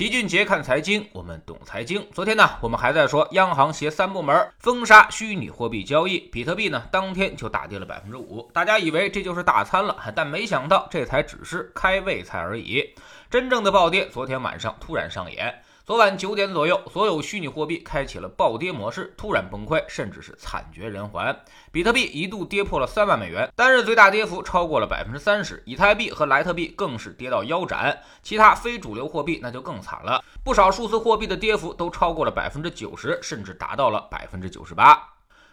齐俊杰看财经，我们懂财经。昨天呢，我们还在说央行携三部门封杀虚拟货币交易，比特币呢当天就大跌了 5%， 大家以为这就是大餐了，但没想到这才只是开胃菜而已。真正的暴跌昨天晚上突然上演，昨晚9点左右，所有虚拟货币开启了暴跌模式，突然崩溃，甚至是惨绝人寰。比特币一度跌破了3万美元，单日最大跌幅超过了 30%， 以太币和莱特币更是跌到腰斩，其他非主流货币那就更惨了，不少数字货币的跌幅都超过了 90%， 甚至达到了 98%。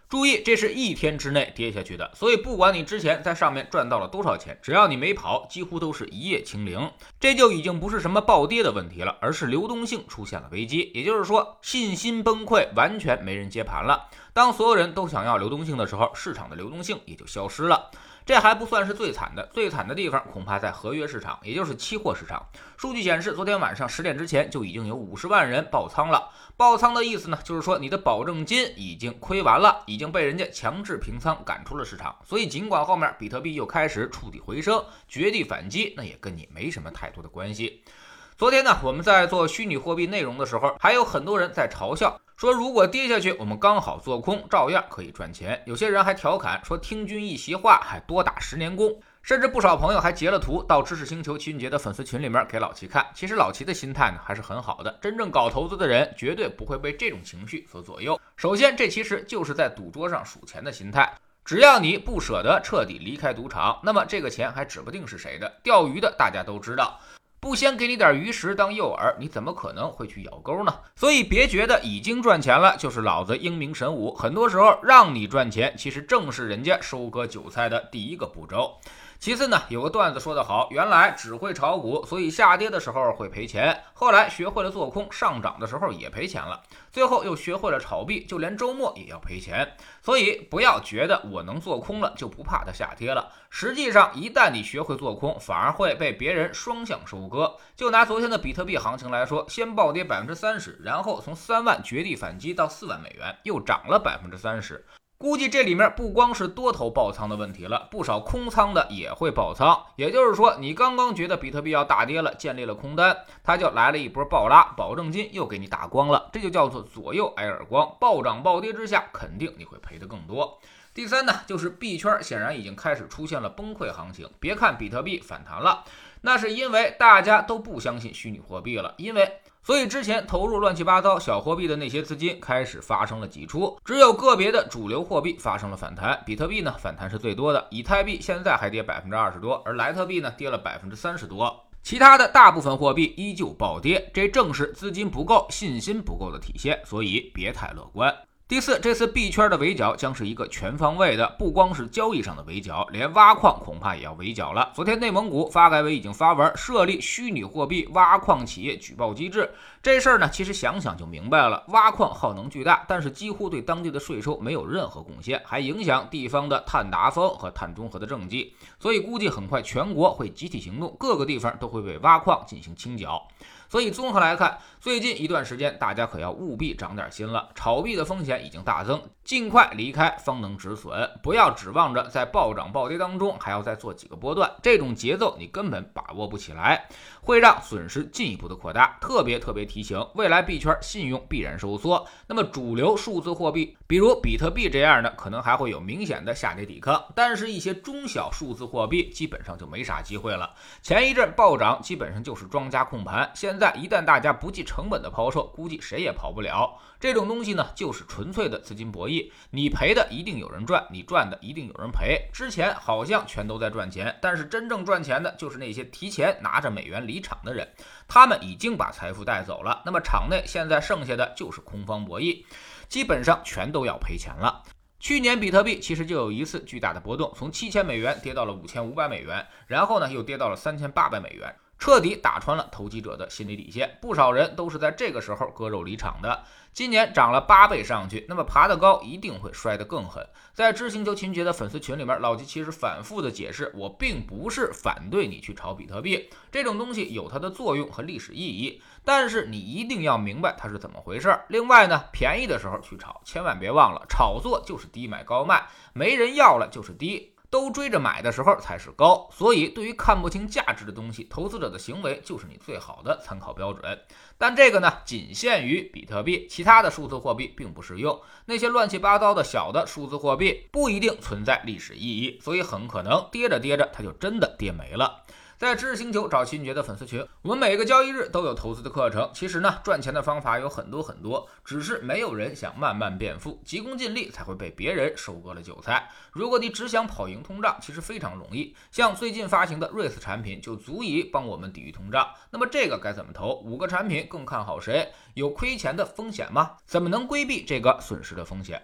注意，这是一天之内跌下去的，所以不管你之前在上面赚到了多少钱，只要你没跑，几乎都是一夜清零。这就已经不是什么暴跌的问题了，而是流动性出现了危机，也就是说信心崩溃，完全没人接盘了。当所有人都想要流动性的时候，市场的流动性也就消失了。这还不算是最惨的，最惨的地方恐怕在合约市场，也就是期货市场。数据显示，昨天晚上10点之前就已经有50万人爆仓了。爆仓的意思呢，就是说你的保证金已经亏完了，已经被人家强制平仓赶出了市场。所以尽管后面比特币又开始触底回升，绝地反击，那也跟你没什么太多的关系。昨天呢，我们在做虚拟货币内容的时候，还有很多人在嘲笑说，如果跌下去我们刚好做空，照样可以赚钱。有些人还调侃说，听君一席话，还多打10年工。甚至不少朋友还截了图到知识星球齐俊杰的粉丝群里面给老齐看。其实老齐的心态呢还是很好的，真正搞投资的人绝对不会被这种情绪所左右。首先，这其实就是在赌桌上数钱的心态，只要你不舍得彻底离开赌场，那么这个钱还指不定是谁的。钓鱼的大家都知道，不先给你点鱼食当诱饵，你怎么可能会去咬钩呢？所以别觉得已经赚钱了就是老子英明神武，很多时候让你赚钱，其实正是人家收割韭菜的第一个步骤。其次呢，有个段子说得好，原来只会炒股，所以下跌的时候会赔钱，后来学会了做空，上涨的时候也赔钱了，最后又学会了炒币，就连周末也要赔钱。所以不要觉得我能做空了就不怕它下跌了，实际上一旦你学会做空，反而会被别人双向收割。就拿昨天的比特币行情来说，先暴跌 30%， 然后从3万绝地反击到4万美元，又涨了 30%。估计这里面不光是多头爆仓的问题了，不少空仓的也会爆仓。也就是说，你刚刚觉得比特币要大跌了，建立了空单，它就来了一波暴拉，保证金又给你打光了，这就叫做左右挨耳光。暴涨暴跌之下，肯定你会赔得更多。第三呢，就是币圈显然已经开始出现了崩溃行情。别看比特币反弹了，那是因为大家都不相信虚拟货币了，所以之前投入乱七八糟小货币的那些资金开始发生了挤出，只有个别的主流货币发生了反弹。比特币呢反弹是最多的，以太币现在还跌 20% 多，而莱特币呢跌了 30% 多。其他的大部分货币依旧暴跌，这正是资金不够、信心不够的体现，所以别太乐观。第四，这次币圈的围剿将是一个全方位的，不光是交易上的围剿，连挖矿恐怕也要围剿了。昨天内蒙古发改委已经发文设立虚拟货币挖矿企业举报机制，这事儿呢其实想想就明白了，挖矿耗能巨大，但是几乎对当地的税收没有任何贡献，还影响地方的碳达峰和碳中和的政绩，所以估计很快全国会集体行动，各个地方都会为挖矿进行清剿。所以综合来看，最近一段时间大家可要务必长点心了，炒币的风险已经大增，尽快离开方能止损，不要指望着在暴涨暴跌当中还要再做几个波段，这种节奏你根本把握不起来，会让损失进一步的扩大。特别提醒，未来币圈信用必然收缩，那么主流数字货币比如比特币这样的可能还会有明显的下跌抵抗，但是一些中小数字货币基本上就没啥机会了。前一阵暴涨基本上就是庄家控盘，现在一旦大家不计成本的抛售，估计谁也跑不了。这种东西呢，就是纯粹的资金博弈，你赔的一定有人赚，你赚的一定有人赔。之前好像全都在赚钱，但是真正赚钱的就是那些提前拿着美元离场的人，他们已经把财富带走了。那么场内现在剩下的就是空方博弈，基本上全都要赔钱了。去年比特币其实就有一次巨大的波动，从7000美元跌到了5500美元，然后呢又跌到了3800美元。彻底打穿了投机者的心理底线，不少人都是在这个时候割肉离场的。今年涨了8倍上去，那么爬得高一定会摔得更狠。在知识星球秦杰的粉丝群里面，老齐其实反复的解释，我并不是反对你去炒比特币，这种东西有它的作用和历史意义，但是你一定要明白它是怎么回事。另外呢，便宜的时候去炒，千万别忘了炒作就是低买高卖，没人要了就是低。都追着买的时候才是高，所以对于看不清价值的东西，投资者的行为就是你最好的参考标准。但这个呢，仅限于比特币，其他的数字货币并不适用。那些乱七八糟的小的数字货币不一定存在历史意义，所以很可能跌着跌着它就真的跌没了。在知识星球找齐俊杰的粉丝群，我们每个交易日都有投资的课程。其实呢，赚钱的方法有很多很多，只是没有人想慢慢变富，急功近利才会被别人收割了韭菜。如果你只想跑赢通胀，其实非常容易，像最近发行的 REITs 产品就足以帮我们抵御通胀。那么这个该怎么投？5个产品更看好谁？有亏钱的风险吗？怎么能规避这个损失的风险？